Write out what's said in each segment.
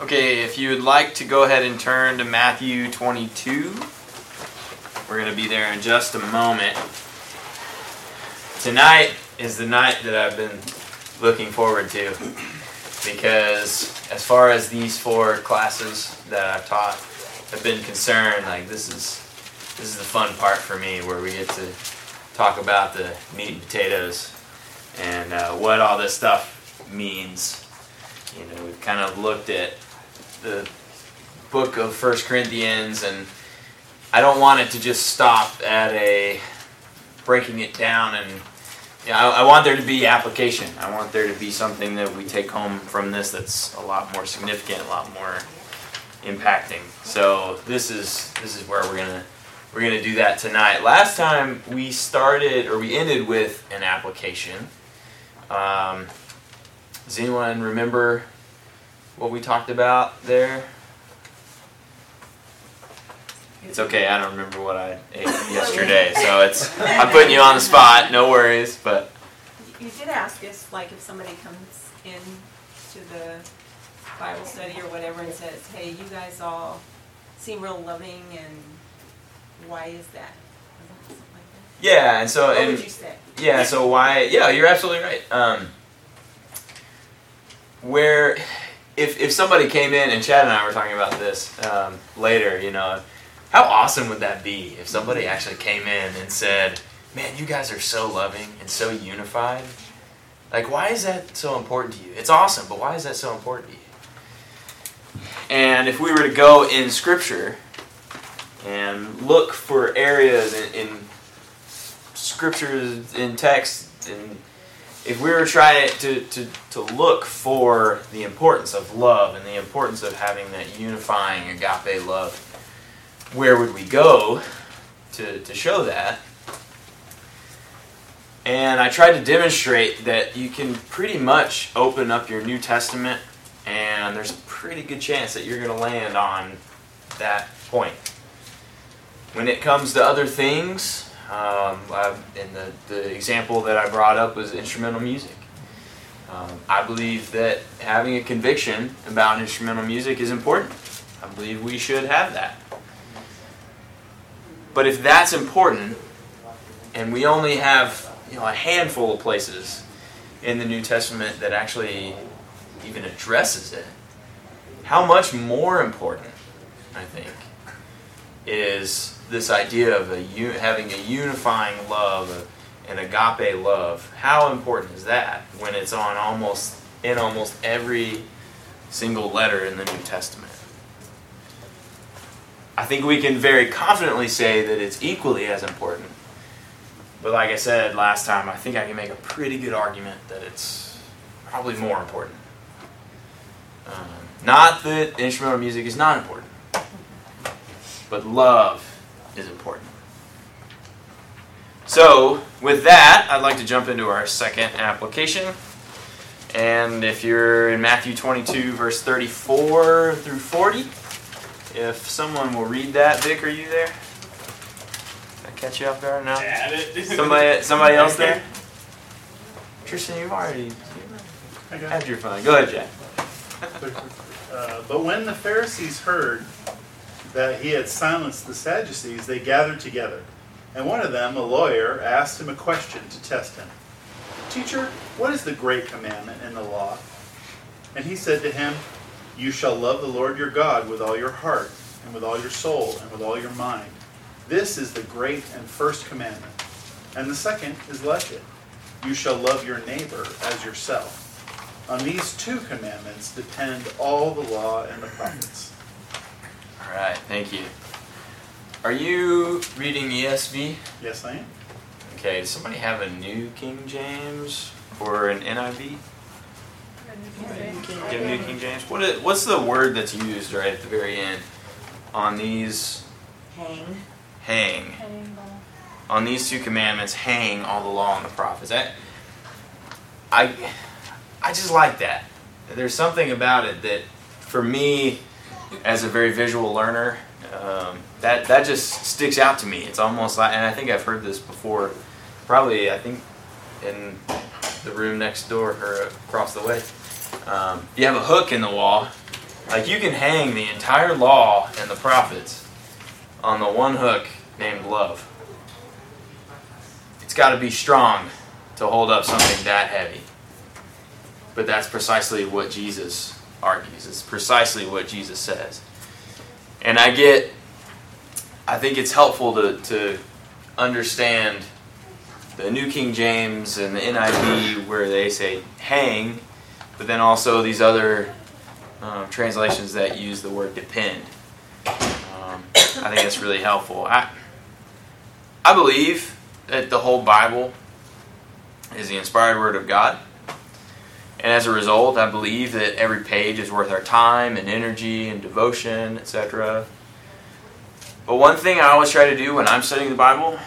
Okay, if you would like to go ahead and turn to Matthew 22, we're going to be there in just a moment. Tonight is the night that I've been looking forward to, because as far as these four classes that I've taught have been concerned, like this is the fun part for me, where we get to talk about the meat and potatoes and what all this stuff means. You know, we've kind of looked at the book of First Corinthians, and I don't want it to just stop at a breaking it down, and you know, I want there to be application. I want there to be something that we take home from this that's a lot more significant, a lot more impacting. So this is where we're gonna do that tonight. Last time we ended with an application. Does anyone remember what we talked about there? It's okay, I don't remember what I ate yesterday, so I'm putting you on the spot, no worries. But you did ask us, like, if somebody comes in to the Bible study or whatever and says, hey, you guys all seem real loving, and why is that? Something like that. Yeah, and so... What would you say? Yeah, so why... Yeah, you're absolutely right. Where if somebody came in, and Chad and I were talking about this later, you know, how awesome would that be if somebody actually came in and said, man, you guys are so loving and so unified. Like, why is that so important to you? It's awesome, but why is that so important to you? And if we were to go in Scripture and look for areas in Scriptures, in texts, and if we were trying to look for the importance of love and the importance of having that unifying agape love, where would we go to show that? And I tried to demonstrate that you can pretty much open up your New Testament, and there's a pretty good chance that you're going to land on that point. When it comes to other things, and the example that I brought up was instrumental music. I believe that having a conviction about instrumental music is important. I believe we should have that. But if that's important, and we only have, you know, a handful of places in the New Testament that actually even addresses it, how much more important, I think, is this idea of having a unifying love, an agape love. How important is that when it's on almost every single letter in the New Testament? I think we can very confidently say that it's equally as important. But like I said last time, I think I can make a pretty good argument that it's probably more important. Not that instrumental music is not important, but love is important. So, with that, I'd like to jump into our second application. And if you're in Matthew 22, verse 34 through 40, if someone will read that. Vic, are you there? Did I catch you off guard now? Somebody else there? Tristan, you've already had your fun. Go ahead, Jack. But when the Pharisees heard that he had silenced the Sadducees, they gathered together. And one of them, a lawyer, asked him a question to test him. Teacher, what is the great commandment in the law? And he said to him, you shall love the Lord your God with all your heart, and with all your soul, and with all your mind. This is the great and first commandment. And the second is like it. You shall love your neighbor as yourself. On these two commandments depend all the law and the prophets. All right, thank you. Are you reading ESV? Yes, I am. Okay, does somebody have a New King James or an NIV? Give New King James. What's the word that's used right at the very end on these? Hang. On these two commandments, hang all the law and the prophets. I just like that. There's something about it that, for me, as a very visual learner, that just sticks out to me. It's almost like, and I think I've heard this before, probably, I think, in the room next door or across the way. You have a hook in the wall, Like, you can hang the entire law and the prophets on the one hook named love. It's got to be strong to hold up something that heavy. But that's precisely what Jesus argues. It's precisely what Jesus says. And I think it's helpful to understand the New King James and the NIV, where they say hang, but then also these other translations that use the word depend. I think it's really helpful. I believe that the whole Bible is the inspired Word of God. And as a result, I believe that every page is worth our time and energy and devotion, etc. But one thing I always try to do when I'm studying the Bible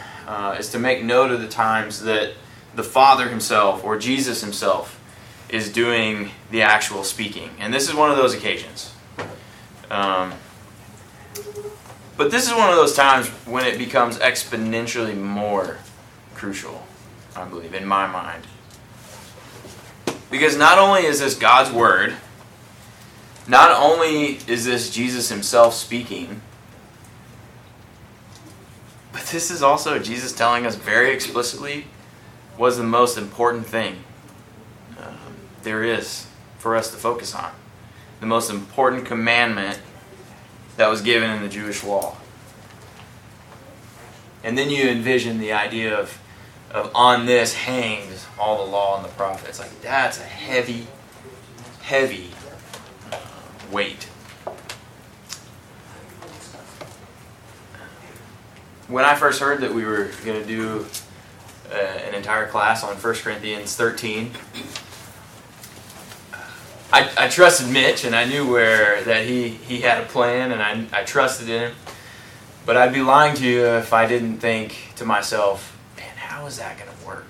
is to make note of the times that the Father Himself or Jesus Himself is doing the actual speaking. And this is one of those occasions. But this is one of those times when it becomes exponentially more crucial, I believe, in my mind. Because not only is this God's Word, not only is this Jesus Himself speaking, but this is also Jesus telling us very explicitly what's the most important thing there is for us to focus on. The most important commandment that was given in the Jewish law. And then you envision the idea of on this hangs all the law and the prophets. Like, that's a heavy, heavy weight. When I first heard that we were going to do an entire class on 1st Corinthians 13, I trusted Mitch, and I knew that he had a plan, and I trusted him. But I'd be lying to you if I didn't think to myself, man, how is that going to work?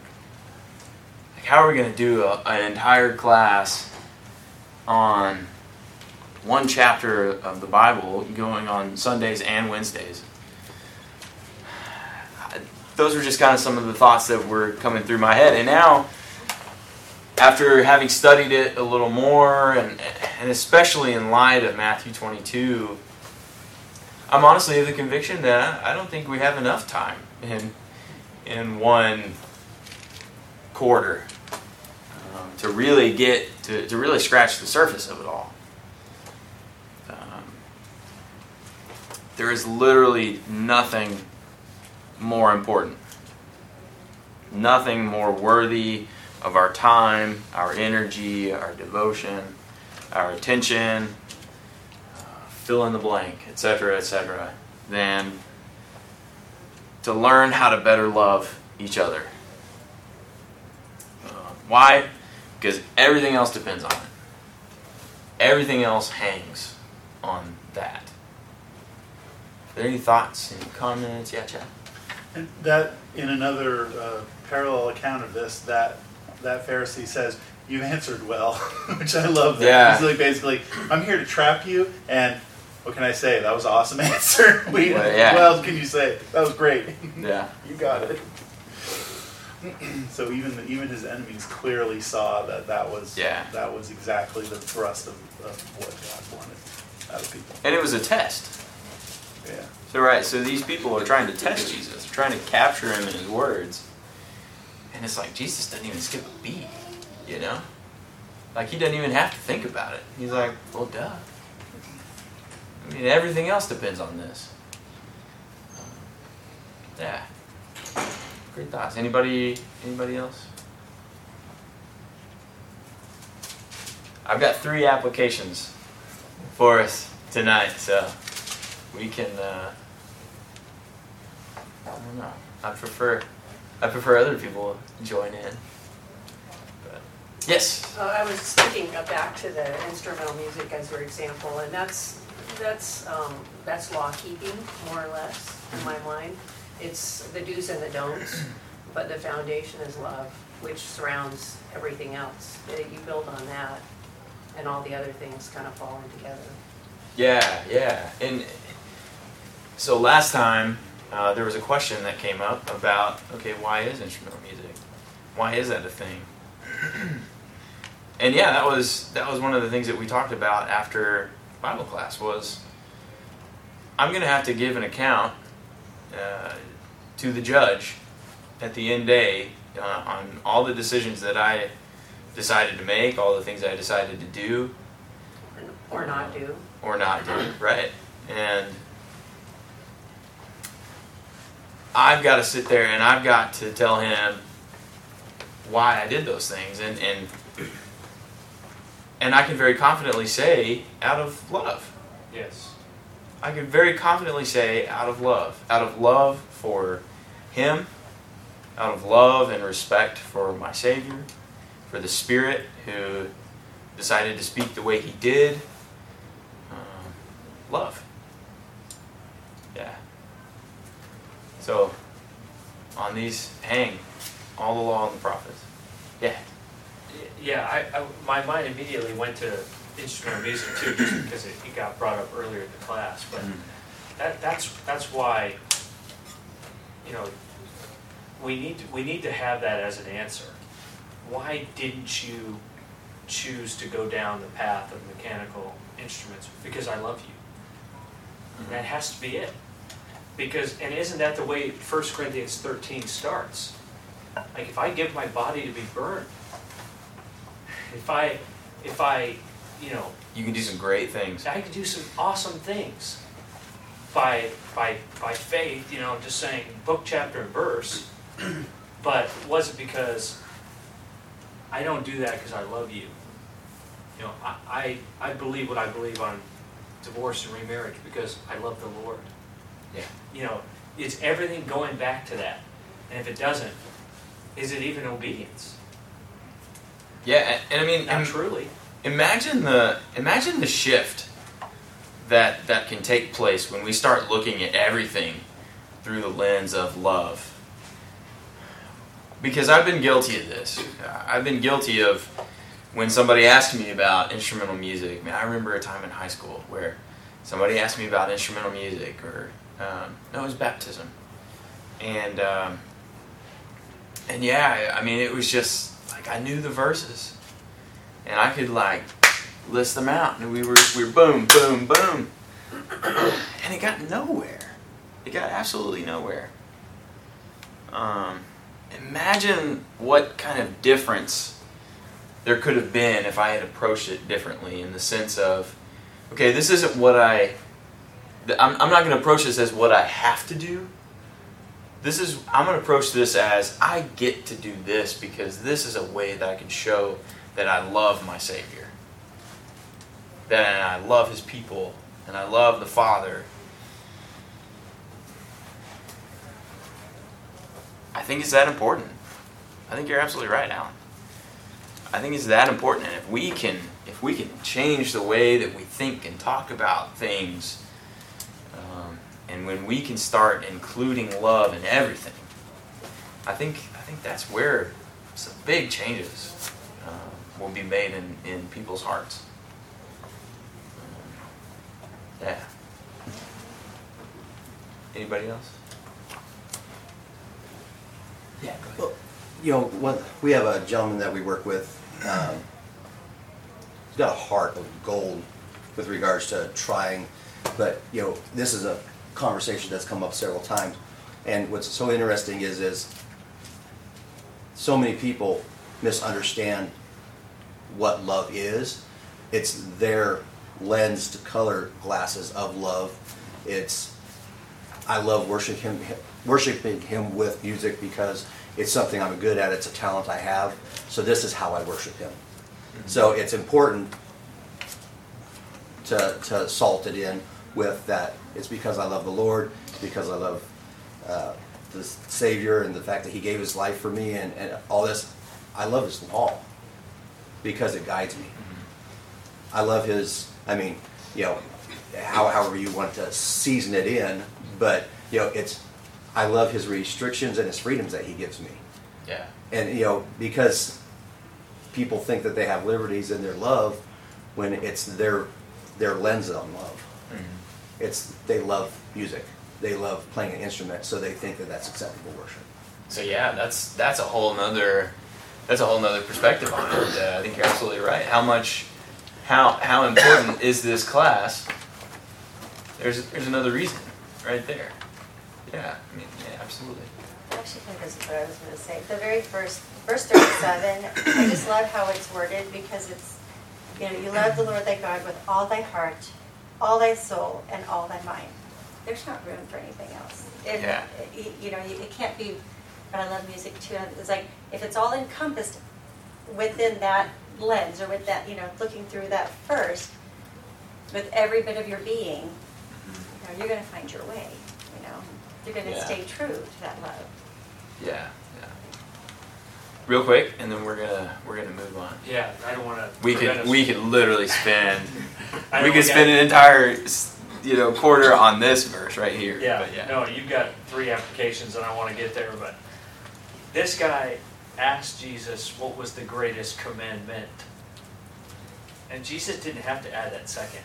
Like, how are we going to do an entire class on one chapter of the Bible going on Sundays and Wednesdays? Those were just kind of some of the thoughts that were coming through my head. And now, after having studied it a little more, and especially in light of Matthew 22, I'm honestly of the conviction that I don't think we have enough time in one quarter to really get to really scratch the surface of it all. There is literally nothing more important, nothing more worthy of our time, our energy, our devotion, our attention, fill in the blank, etc., etc., than to learn how to better love each other. Why? Because everything else depends on it. Everything else hangs on that. Are there any thoughts, any comments? Yeah, Chad? And that, in another parallel account of this, that Pharisee says, "You answered well," which I love. That. Yeah. He's like, basically, I'm here to trap you, and what can I say? That was an awesome answer. What else can you say? That was great. Yeah, you got it. So even his enemies clearly saw that was exactly the thrust of what God wanted out of people, and it was a test. Yeah. So these people are trying to test Jesus, trying to capture him in his words. And it's like, Jesus doesn't even skip a beat, you know? Like, he doesn't even have to think about it. He's like, well, duh. I mean, everything else depends on this. Yeah. Great thoughts. Anybody else? I've got 3 applications for us tonight, so we can, I don't know. I prefer other people join in. But, yes? I was thinking back to the instrumental music as your example, and that's law keeping, more or less, in my mind. It's the do's and the don'ts, but the foundation is love, which surrounds everything else. You build on that, and all the other things kind of fall in together. Yeah. And so last time, there was a question that came up about, okay, why is instrumental music? Why is that a thing? And yeah, that was one of the things that we talked about after Bible class was, I'm going to have to give an account to the judge at the end day on all the decisions that I decided to make, all the things I decided to do. Or not do. Or not do, right. And I've got to sit there and I've got to tell him why I did those things. And I can very confidently say, out of love. Yes. I can very confidently say, out of love. Out of love for him. Out of love and respect for my Savior. For the Spirit who decided to speak the way he did. Love. Yeah. So, on these hang all the law and the prophets. Yeah. Yeah, I my mind immediately went to instrumental music too, just because it got brought up earlier in the class. But that's why, you know, we need to have that as an answer. Why didn't you choose to go down the path of mechanical instruments? Because I love you. That has to be it. Because, and isn't that the way 1 Corinthians 13 starts? Like, if I give my body to be burned, if I, you know... You can do some great things. I can do some awesome things by faith, you know, just saying book, chapter, and verse. But was it because I don't do that because I love you? You know, I believe what I believe on divorce and remarriage because I love the Lord. Yeah. You know, it's everything going back to that. And if it doesn't, is it even obedience? Yeah, and I mean, truly. Imagine the shift that can take place when we start looking at everything through the lens of love. Because I've been guilty of this. I've been guilty of when somebody asked me about instrumental music. Man, I remember a time in high school where somebody asked me about instrumental music, or no, it was baptism, and yeah, I mean, it was just. Like, I knew the verses, and I could, like, list them out, and we were boom, boom, boom, and it got nowhere. It got absolutely nowhere. Imagine what kind of difference there could have been if I had approached it differently, in the sense of, okay, this isn't what I'm not going to approach this as what I have to do. I'm going to approach this as, I get to do this because this is a way that I can show that I love my Savior. That I love His people, and I love the Father. I think it's that important. I think you're absolutely right, Alan. I think it's that important. And if we can change the way that we think and talk about things, and when we can start including love in everything, I think that's where some big changes will be made in people's hearts. Yeah. Anybody else? Yeah, go ahead. Well, you know, we have a gentleman that we work with. He's got a heart of gold with regards to trying, but, you know, this is a conversation that's come up several times, and what's so interesting is so many people misunderstand what love is. It's their lens to color glasses of love. It's, I love worshiping him with music because it's something I'm good at, it's a talent I have, so this is how I worship him. So it's important to salt it in with that. It's because I love the Lord, it's because I love the Savior and the fact that He gave His life for me and all this. I love His law because it guides me. I love His, I mean, you know, however you want to season it in, but, you know, I love His restrictions and His freedoms that He gives me. Yeah. And, you know, because people think that they have liberties in their love when it's their lens on love. It's, they love music, they love playing an instrument, so they think that that's acceptable worship. So yeah, that's a whole nother perspective on it. I think you're absolutely right. How much how important is this class, there's another reason right there. Yeah, I mean, yeah, absolutely. I actually think this is what I was going to say. The very first, verse 37, I just love how it's worded, because it's, you know, you love the Lord thy God with all thy heart, all thy soul, and all thy mind. There's not room for anything else. It can't be, but I love music too. It's like, if it's all encompassed within that lens, or with that, you know, looking through that first, with every bit of your being, you know, you're going to find your way, you know. You're going to stay true to that love. Yeah, yeah. Real quick, and then we're gonna move on. Yeah, I don't want to. We could literally spend. we could spend an entire quarter on this verse right here. Yeah. But yeah. No, you've got three applications, and I want to get there. But this guy asked Jesus, "What was the greatest commandment?" And Jesus didn't have to add that second.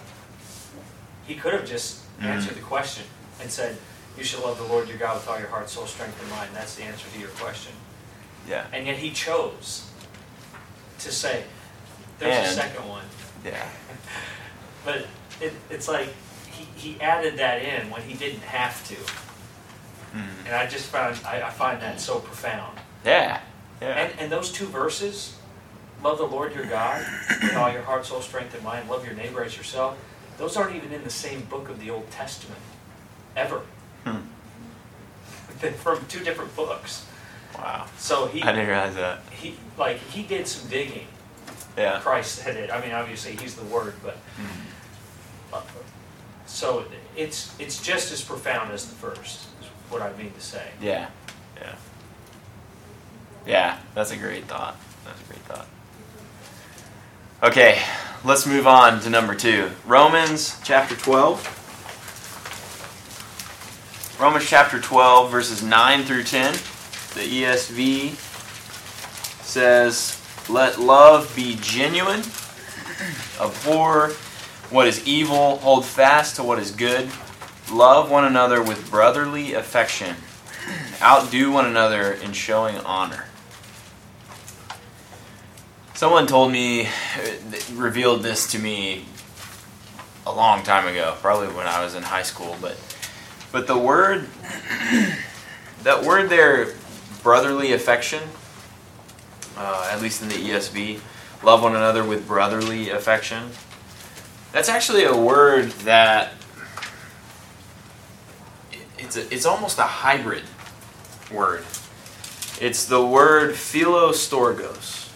He could have just answered the question and said, "You should love the Lord your God with all your heart, soul, strength, and mind." That's the answer to your question. Yeah. And yet he chose to say, there's a second one. Yeah. But it's like he added that in when he didn't have to. Mm-hmm. And I just find that so profound. Yeah. Yeah. And those two verses, love the Lord your God with all your heart, soul, strength, and mind, love your neighbor as yourself, those aren't even in the same book of the Old Testament. Ever. They're from two different books. Wow. So I didn't realize that. He did some digging. Yeah. Christ said it. I mean, obviously he's the Word, but so it's just as profound as the first, is what I mean to say. Yeah. Yeah. Yeah, that's a great thought. Okay, let's move on to number 2. Romans chapter 12. Romans chapter 12, verses 9 through 10. The ESV says, "Let love be genuine, abhor what is evil, hold fast to what is good, love one another with brotherly affection, outdo one another in showing honor." Someone told me, revealed this to me a long time ago, probably when I was in high school, But the word, that word there, brotherly affection, at least in the ESV, love one another with brotherly affection, that's actually a word that, it's almost a hybrid word. It's the word Philostorgos.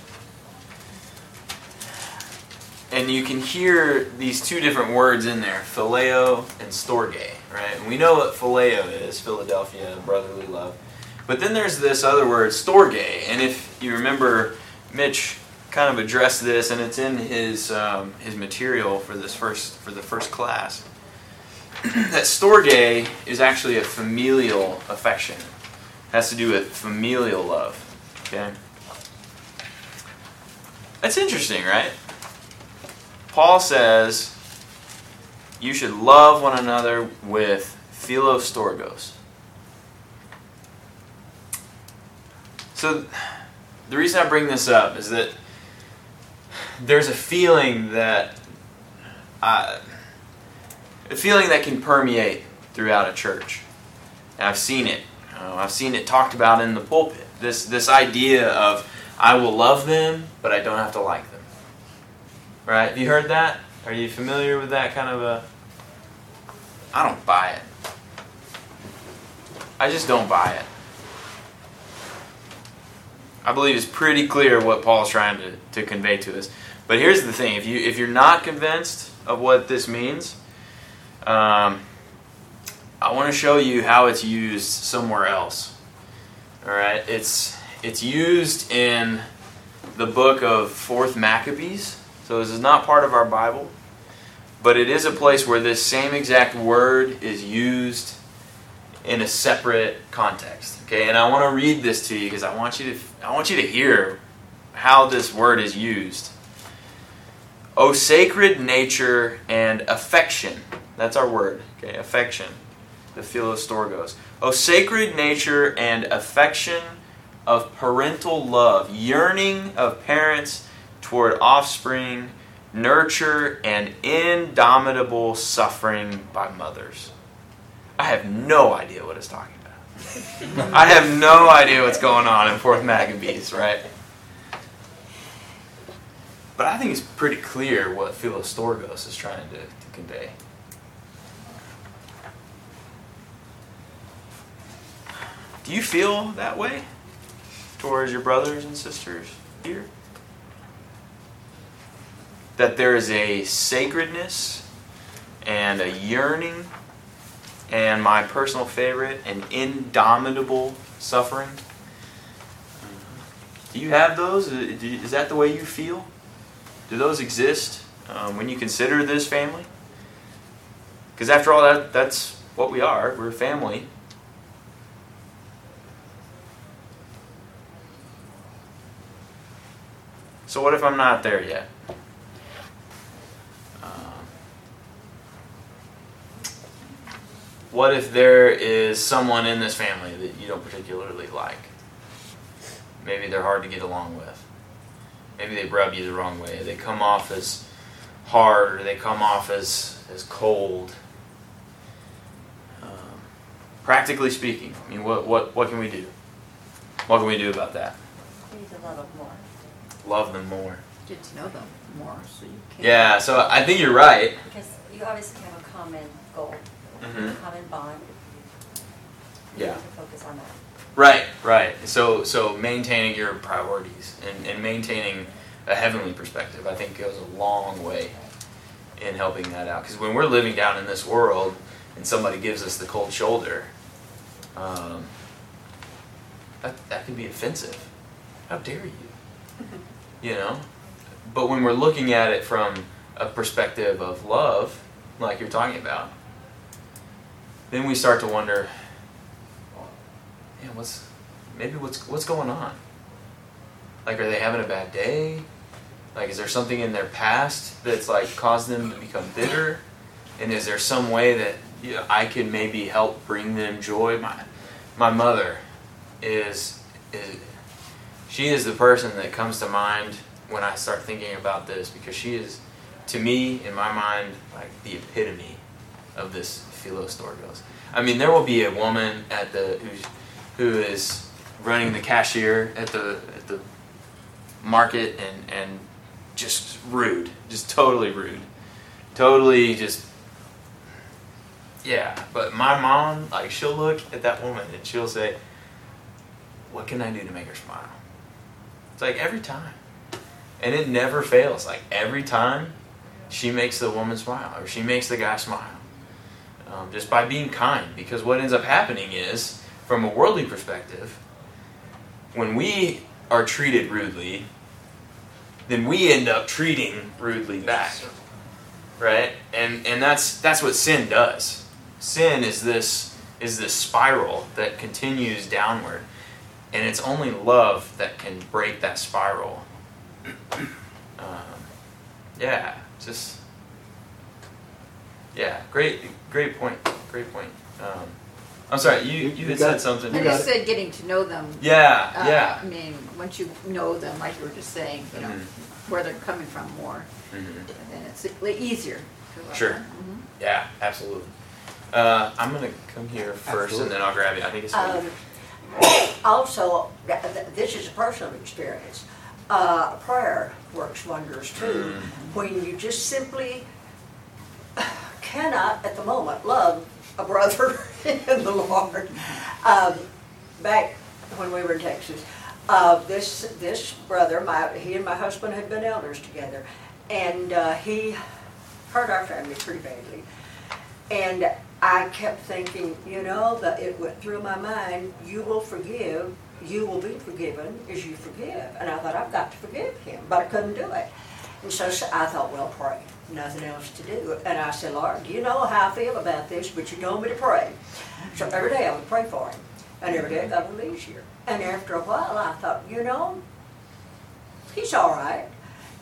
And you can hear these two different words in there, phileo and storge, right? And we know what phileo is, Philadelphia, brotherly love. But then there's this other word, storge. And if you remember, Mitch kind of addressed this, and it's in his material for the first class. That storge is actually a familial affection. It has to do with familial love. Okay, that's interesting, right? Paul says, you should love one another with Philostorgos. So, the reason I bring this up is that there's a feeling that can permeate throughout a church. And I've seen it. I've seen it talked about in the pulpit. This idea of, I will love them, but I don't have to like them. Right? Have you heard that? Are you familiar with that kind of a... I don't buy it. I just don't buy it. I believe it's pretty clear what Paul's trying to convey to us. But here's the thing. If you're not convinced of what this means, I want to show you how it's used somewhere else. Alright? It's used in the book of 4th Maccabees. So this is not part of our Bible, but it is a place where this same exact word is used in a separate context. Okay, and I want to read this to you because I want you to hear how this word is used. O sacred nature and affection. That's our word. Okay, affection. The Philostorgos. O sacred nature and affection of parental love, yearning of parents toward offspring nurture, and indomitable suffering by mothers. I have no idea what it's talking about. I have no idea what's going on in 4th Maccabees, right? But I think it's pretty clear what Philostorgos is trying to convey. Do you feel that way towards your brothers and sisters here? That there is a sacredness and a yearning and, my personal favorite, an indomitable suffering? Do you have those? Is that the way you feel? Do those exist when you consider this family? Because after all, that's what we are. We're a family. So what if I'm not there yet? What if there is someone in this family that you don't particularly like? Maybe they're hard to get along with. Maybe they rub you the wrong way. They come off as hard, or they come off as cold. Practically speaking, I mean, what can we do? What can we do about that? We need to love them more. Love them more. Get to know them more, so you can. Yeah, so I think you're right. Because you obviously have a common goal, a common bond. You need to focus on that. Right. So maintaining your priorities and maintaining a heavenly perspective, I think, goes a long way in helping that out. Because when we're living down in this world and somebody gives us the cold shoulder, that can be offensive. How dare you? You know? But when we're looking at it from a perspective of love, like you're talking about, then we start to wonder, man, what's going on? Like, are they having a bad day? Like, is there something in their past that's like caused them to become bitter? And is there some way that I can maybe help bring them joy? My mother is the person that comes to mind when I start thinking about this, because she is, to me, in my mind, like the epitome of this Philostorgos. I mean, there will be a woman at the who is running the cashier at the market and just rude, just totally rude, totally just, yeah. But my mom, like, she'll look at that woman and she'll say, what can I do to make her smile? It's like every time. And it never fails. Like every time she makes the woman smile or she makes the guy smile just by being kind. Because what ends up happening is, from a worldly perspective, when we are treated rudely, then we end up treating rudely back, right? And that's what sin does. Sin is this spiral that continues downward, and it's only love that can break that spiral. Great point. I'm sorry, you had said something. You just said getting to know them. Yeah. I mean, once you know them, like you were just saying, you know, where they're coming from more, then it's easier. Sure. Yeah, absolutely. I'm going to come here first, absolutely, and then I'll grab you. I think it's also, this is a personal experience. Prayer works wonders, too. When you just simply cannot, at the moment, love a brother in the Lord. Back when we were in Texas, this brother, he and my husband had been elders together, and he hurt our family pretty badly. And I kept thinking, it went through my mind, you will forgive, you will be forgiven as you forgive. And I thought, I've got to forgive him, but I couldn't do it. And so I thought, well, pray. Nothing else to do. And I said, Lord, do you know how I feel about this, but you told me to pray. So every day I would pray for him. And every day it got a little easier. And after a while I thought, he's all right.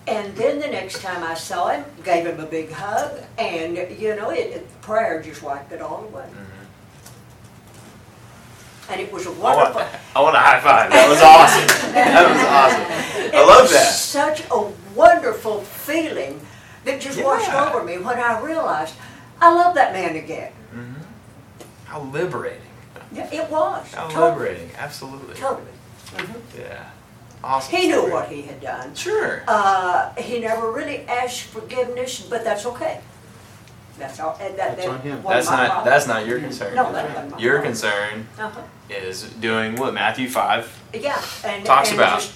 And then the next time I saw him, gave him a big hug, and, prayer just wiped it all away. And it was a wonderful... I want a high five. That was awesome. I love that. It was such a wonderful feeling that just washed over me when I realized I love that man again. Mm-hmm. How liberating. Yeah, it was. How liberating, absolutely. Totally. Mm-hmm. Yeah. Awesome he story. Knew what he had done. Sure. He never really asked forgiveness, but that's okay. That's all. That's on him. That's not your concern. No, that's not your concern is doing what Matthew 5 talks about. Just,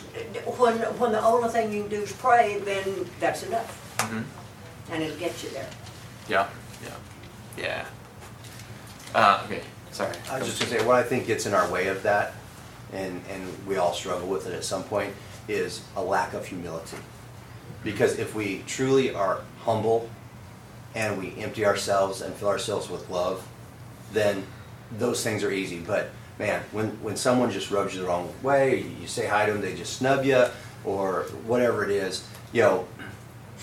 when the only thing you can do is pray, then that's enough. Mm-hmm. And it'll get you there. Yeah. Yeah. Okay. Sorry. I was just going to say, what I think gets in our way of that, and we all struggle with it at some point, is a lack of humility. Because if we truly are humble and we empty ourselves and fill ourselves with love, then those things are easy. But, man, when someone just rubs you the wrong way, you say hi to them, they just snub you, or whatever it is, you know,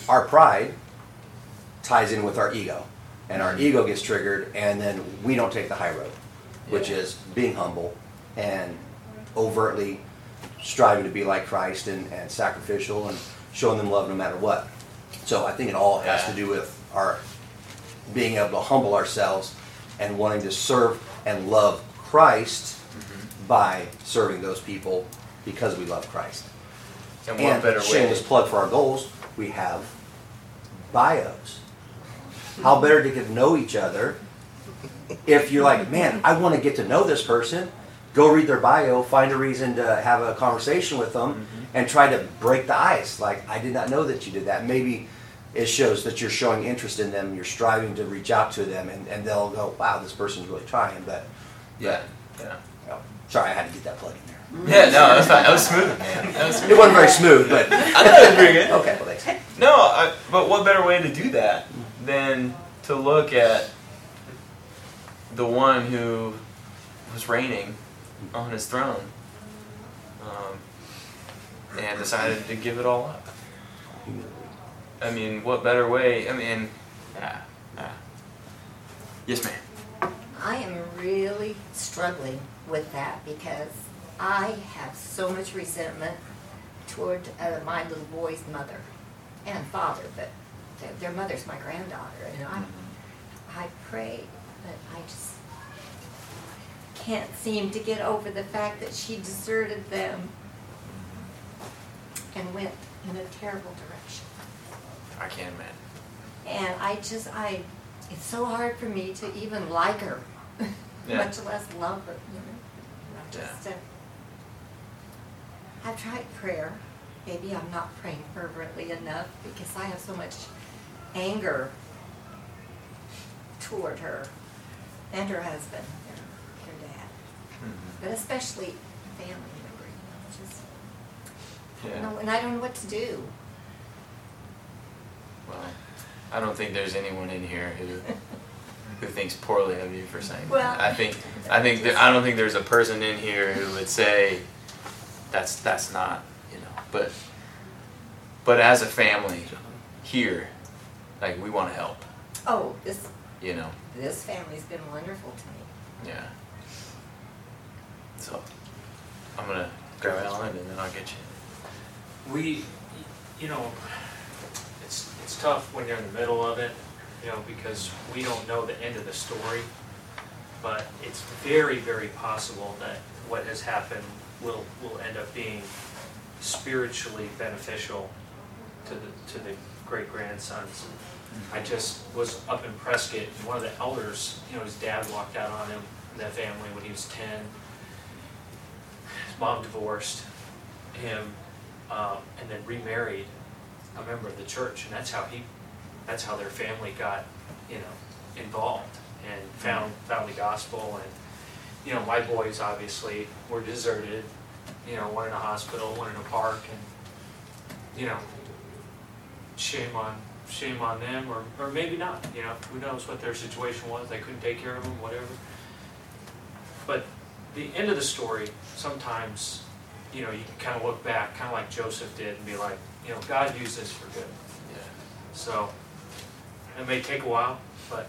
our pride ties in with our ego. And our ego gets triggered, and then we don't take the high road, which is being humble and overtly striving to be like Christ and sacrificial and showing them love no matter what. So I think it all has to do with our being able to humble ourselves and wanting to serve and love Christ by serving those people because we love Christ. And better shameless plug for our goals, we have bios. How better to get to know each other if you're like, man, I want to get to know this person. Go read their bio, find a reason to have a conversation with them, and try to break the ice. Like, I did not know that you did that. Maybe it shows that you're showing interest in them, you're striving to reach out to them, and they'll go, wow, this person's really trying. Sorry, I had to get that plug in there. Yeah, no, that's fine. That was smooth, man. It wasn't very smooth, but I thought it was pretty good. Okay, well, thanks. No, but what better way to do that than to look at the one who was reigning on his throne and decided to give it all up? I mean, what better way? I mean, yes, ma'am. I am really struggling with that because I have so much resentment toward my little boy's mother and father, but their mother's my granddaughter, and I pray, but I just can't seem to get over the fact that she deserted them and went in a terrible direction. I can't imagine. And I it's so hard for me to even like her, much less love her, you know. I've tried prayer. Maybe I'm not praying fervently enough because I have so much anger toward her and her husband, her dad, but especially a family member. You know, just, and I don't know what to do. Well, I don't think there's anyone in here who thinks poorly of you for saying that. I don't think there's a person in here who would say that's not. But as a family here, like, we want to help. Oh, this family's been wonderful to me. Yeah. So I'm gonna grab Alan and then I'll get you. It's tough when you're in the middle of it, because we don't know the end of the story. But it's very, very possible that what has happened will end up being spiritually beneficial to the great-grandsons. I just was up in Prescott, and one of the elders, his dad walked out on him, that family, when he was 10. His mom divorced him and then remarried a member of the church, and that's how their family got involved and found the gospel. And my boys obviously were deserted, one in a hospital, one in a park, and shame on them, or maybe not. Who knows what their situation was? They couldn't take care of them, whatever. But the end of the story, sometimes, you can kind of look back, kind of like Joseph did, and be like, God used this for good. Yeah. So it may take a while, but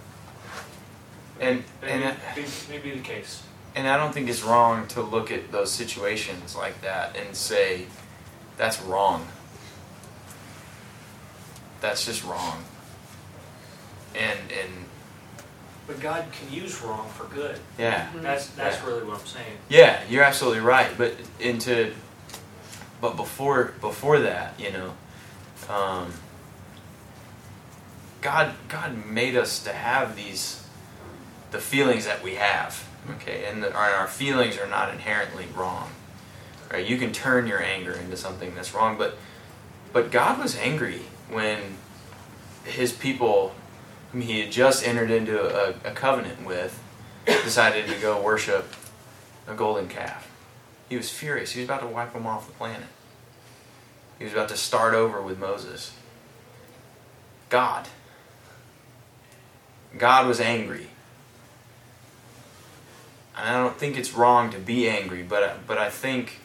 maybe the case. And I don't think it's wrong to look at those situations like that and say, that's wrong. That's just wrong. But God can use wrong for good. Yeah. That's really what I'm saying. Yeah, you're absolutely right. But before that, God made us to have the feelings that we have. Okay, and our feelings are not inherently wrong. Right? You can turn your anger into something that's wrong, but God was angry when His people, whom He had just entered into a covenant with, decided to go worship a golden calf. He was furious. He was about to wipe them off the planet. He was about to start over with Moses. God was angry. And I don't think it's wrong to be angry, but I think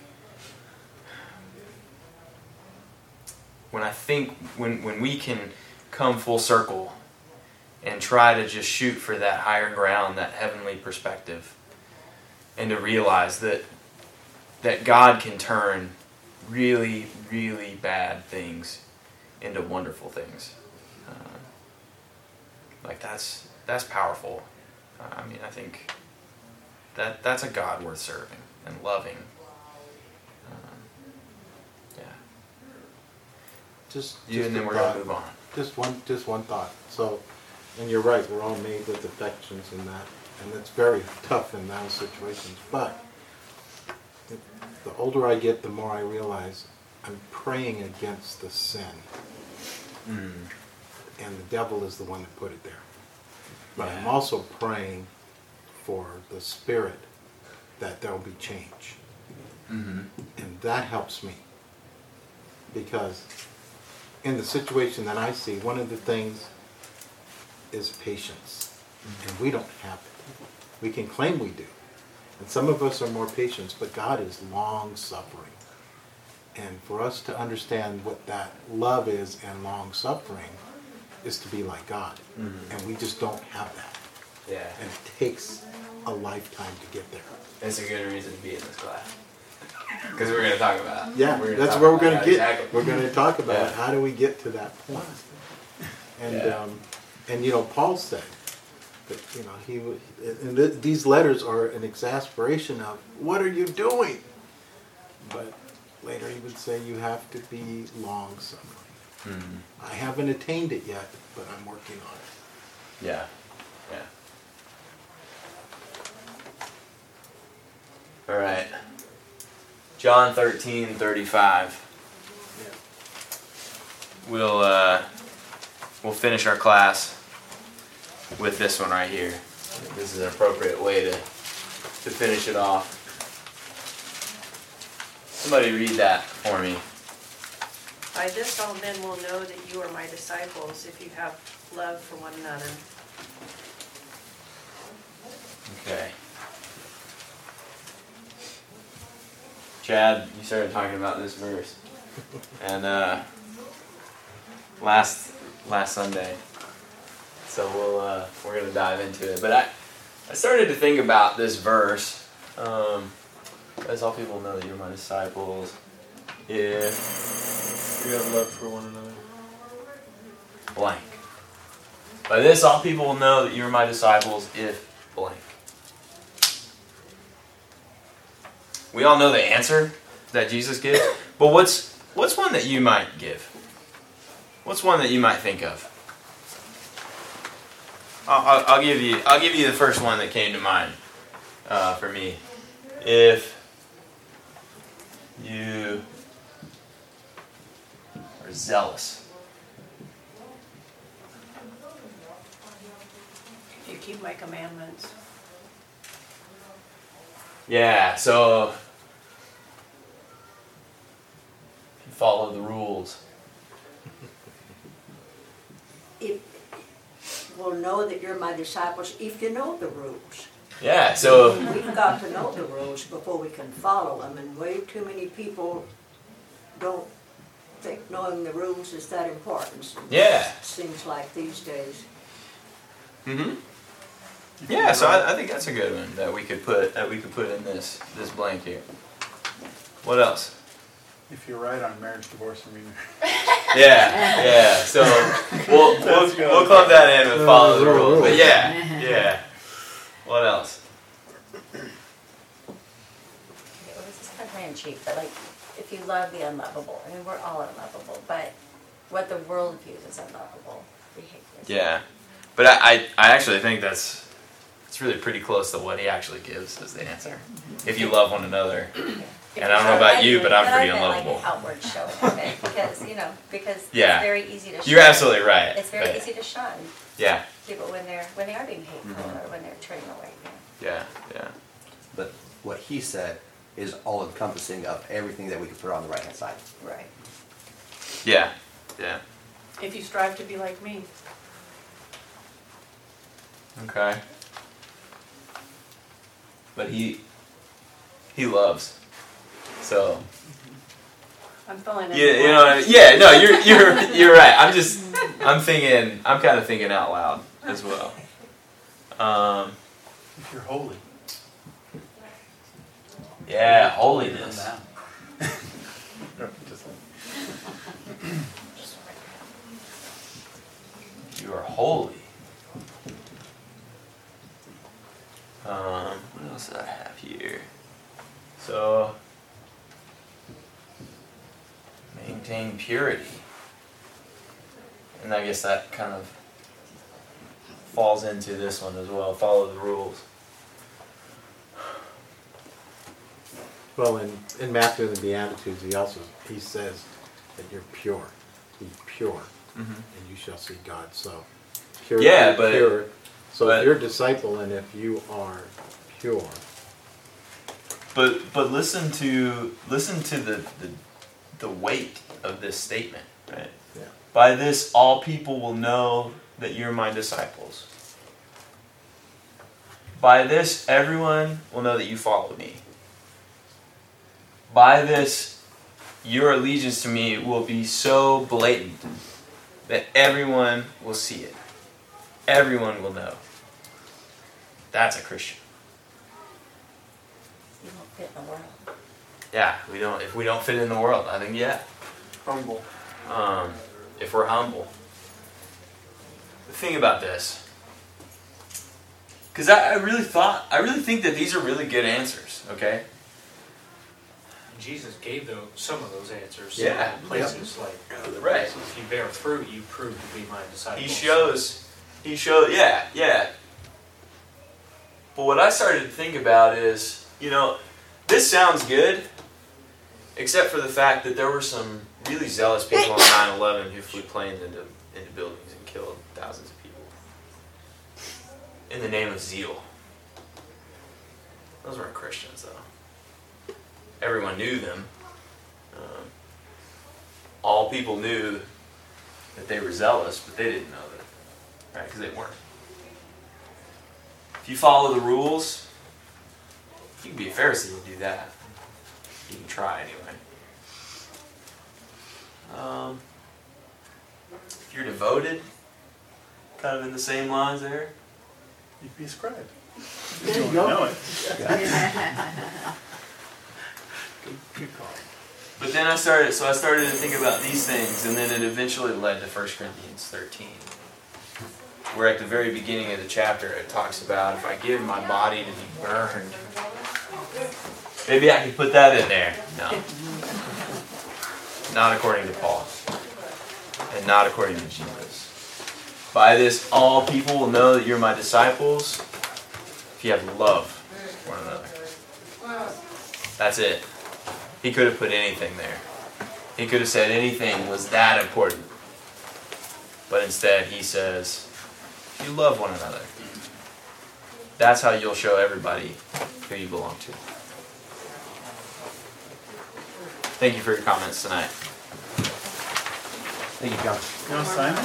when we can come full circle and try to just shoot for that higher ground, that heavenly perspective, and to realize that God can turn really, really bad things into wonderful things. That's powerful. I think that's a God worth serving and loving. Yeah. Just and then we're gonna move on. Just one thought. So, and you're right. We're all made with affections and that, and it's very tough in those situations. But the older I get, the more I realize I'm praying against the sin. Mm. And the devil is the one that put it there. But yeah. I'm also praying for the spirit that there will be change. Mm-hmm. And that helps me. Because in the situation that I see, one of the things is patience. Mm-hmm. And we don't have it. We can claim we do. And some of us are more patient, but God is long-suffering. And for us to understand what that love is and long-suffering is to be like God. Mm-hmm. And we just don't have that. Yeah. And it takes a lifetime to get there. That's a good reason to be in this class. Because we're going to talk about it. Yeah, that's where we're going to get. Exactly. We're going to talk about how do we get to that point. And, Paul said, that, these letters are an exasperation of, what are you doing? But later he would say, you have to be long-suffering. Mm-hmm. I haven't attained it yet, but I'm working on it. Yeah, yeah. All right. John 13:35. Yeah. We'll finish our class with this one right here. This is an appropriate way to finish it off. Somebody read that for me. By this all men will know that you are my disciples, if you have love for one another. Okay. Chad, you started talking about this verse. And last Sunday. So we're going to dive into it. But I started to think about this verse. As all people know that you're my disciples. Yeah. We have love for one another. Blank. By this, all people will know that you are my disciples if blank. We all know the answer that Jesus gives, but what's one that you might give? What's one that you might think of? I'll give you the first one that came to mind for me. If you are zealous. If you keep my commandments. Yeah, so if you follow the rules. If we'll know that you're my disciples if you know the rules. Yeah, so we've got to know the rules before we can follow them, and way too many people don't think knowing the rules is that important. Yeah, it seems like these days. Mm-hmm. Yeah, so I think that's a good one that we could put in this blank here. What else? If you're right on marriage, divorce, and remarriage. Yeah. So we'll club that in and follow the rules. But yeah. What else? Well, this is kind of tongue in cheek, but like, if you love the unlovable, I mean, we're all unlovable, but what the world views as unlovable behavior. Yeah, but I actually think it's really pretty close to what he actually gives as the answer. If you love one another. And I don't know about you, but I'm pretty unlovable. Like an outward showing of it, because it's very easy to shun. You're absolutely right. It's very easy to shun. Yeah. People when they are being hateful or when they're turning away. Yeah. But what he said is all encompassing of everything that we can put on the right hand side. Right. Yeah. If you strive to be like me. Okay. But he loves. So I'm falling. Yeah, you know. Yeah, no, you're right. I'm kind of thinking out loud as well. If you're holy. Yeah, holiness. You are holy. What else do I have here? So. Maintain purity. And I guess that kind of falls into this one as well. Follow the rules. Well, in Matthew and the Beatitudes, he says that you're pure. Be pure. Mm-hmm. And you shall see God. So pure. Yeah, but... Pure. If you're a disciple and if you are pure... But listen to the weight of this statement, right? Yeah. By this, all people will know that you're my disciples. By this, everyone will know that you follow me. By this, your allegiance to me will be so blatant that everyone will see it. Everyone will know. That's a Christian. You won't fit in the world. Yeah, if we don't fit in the world, I think, humble. If we're humble. The thing about this, because I really think that these are really good answers, okay? Jesus gave some of those answers. Yeah. Places like, right. If you bear fruit, you prove to be my disciple. He shows, yeah. But what I started to think about is, this sounds good, except for the fact that there were some really zealous people on 9/11 who flew planes into buildings and killed thousands of people in the name of zeal. Those weren't Christians, though. Everyone knew them. All people knew that they were zealous, but they didn't know that, right? Because they weren't. If you follow the rules... You can be a Pharisee and do that. You can try anyway. If you're devoted, kind of in the same lines there, you'd be a scribe. You don't know it. Good call. But then I started to think about these things, and then it eventually led to 1 Corinthians 13. Where at the very beginning of the chapter it talks about, if I give my body to be burned, maybe I can put that in there. No. Not according to Paul. And not according to Jesus. By this, all people will know that you're my disciples if you have love for one another. That's it. He could have put anything there. He could have said anything was that important. But instead, he says, you love one another. That's how you'll show everybody who you belong to. Thank you for your comments tonight. Thank you, John. You know, Simon?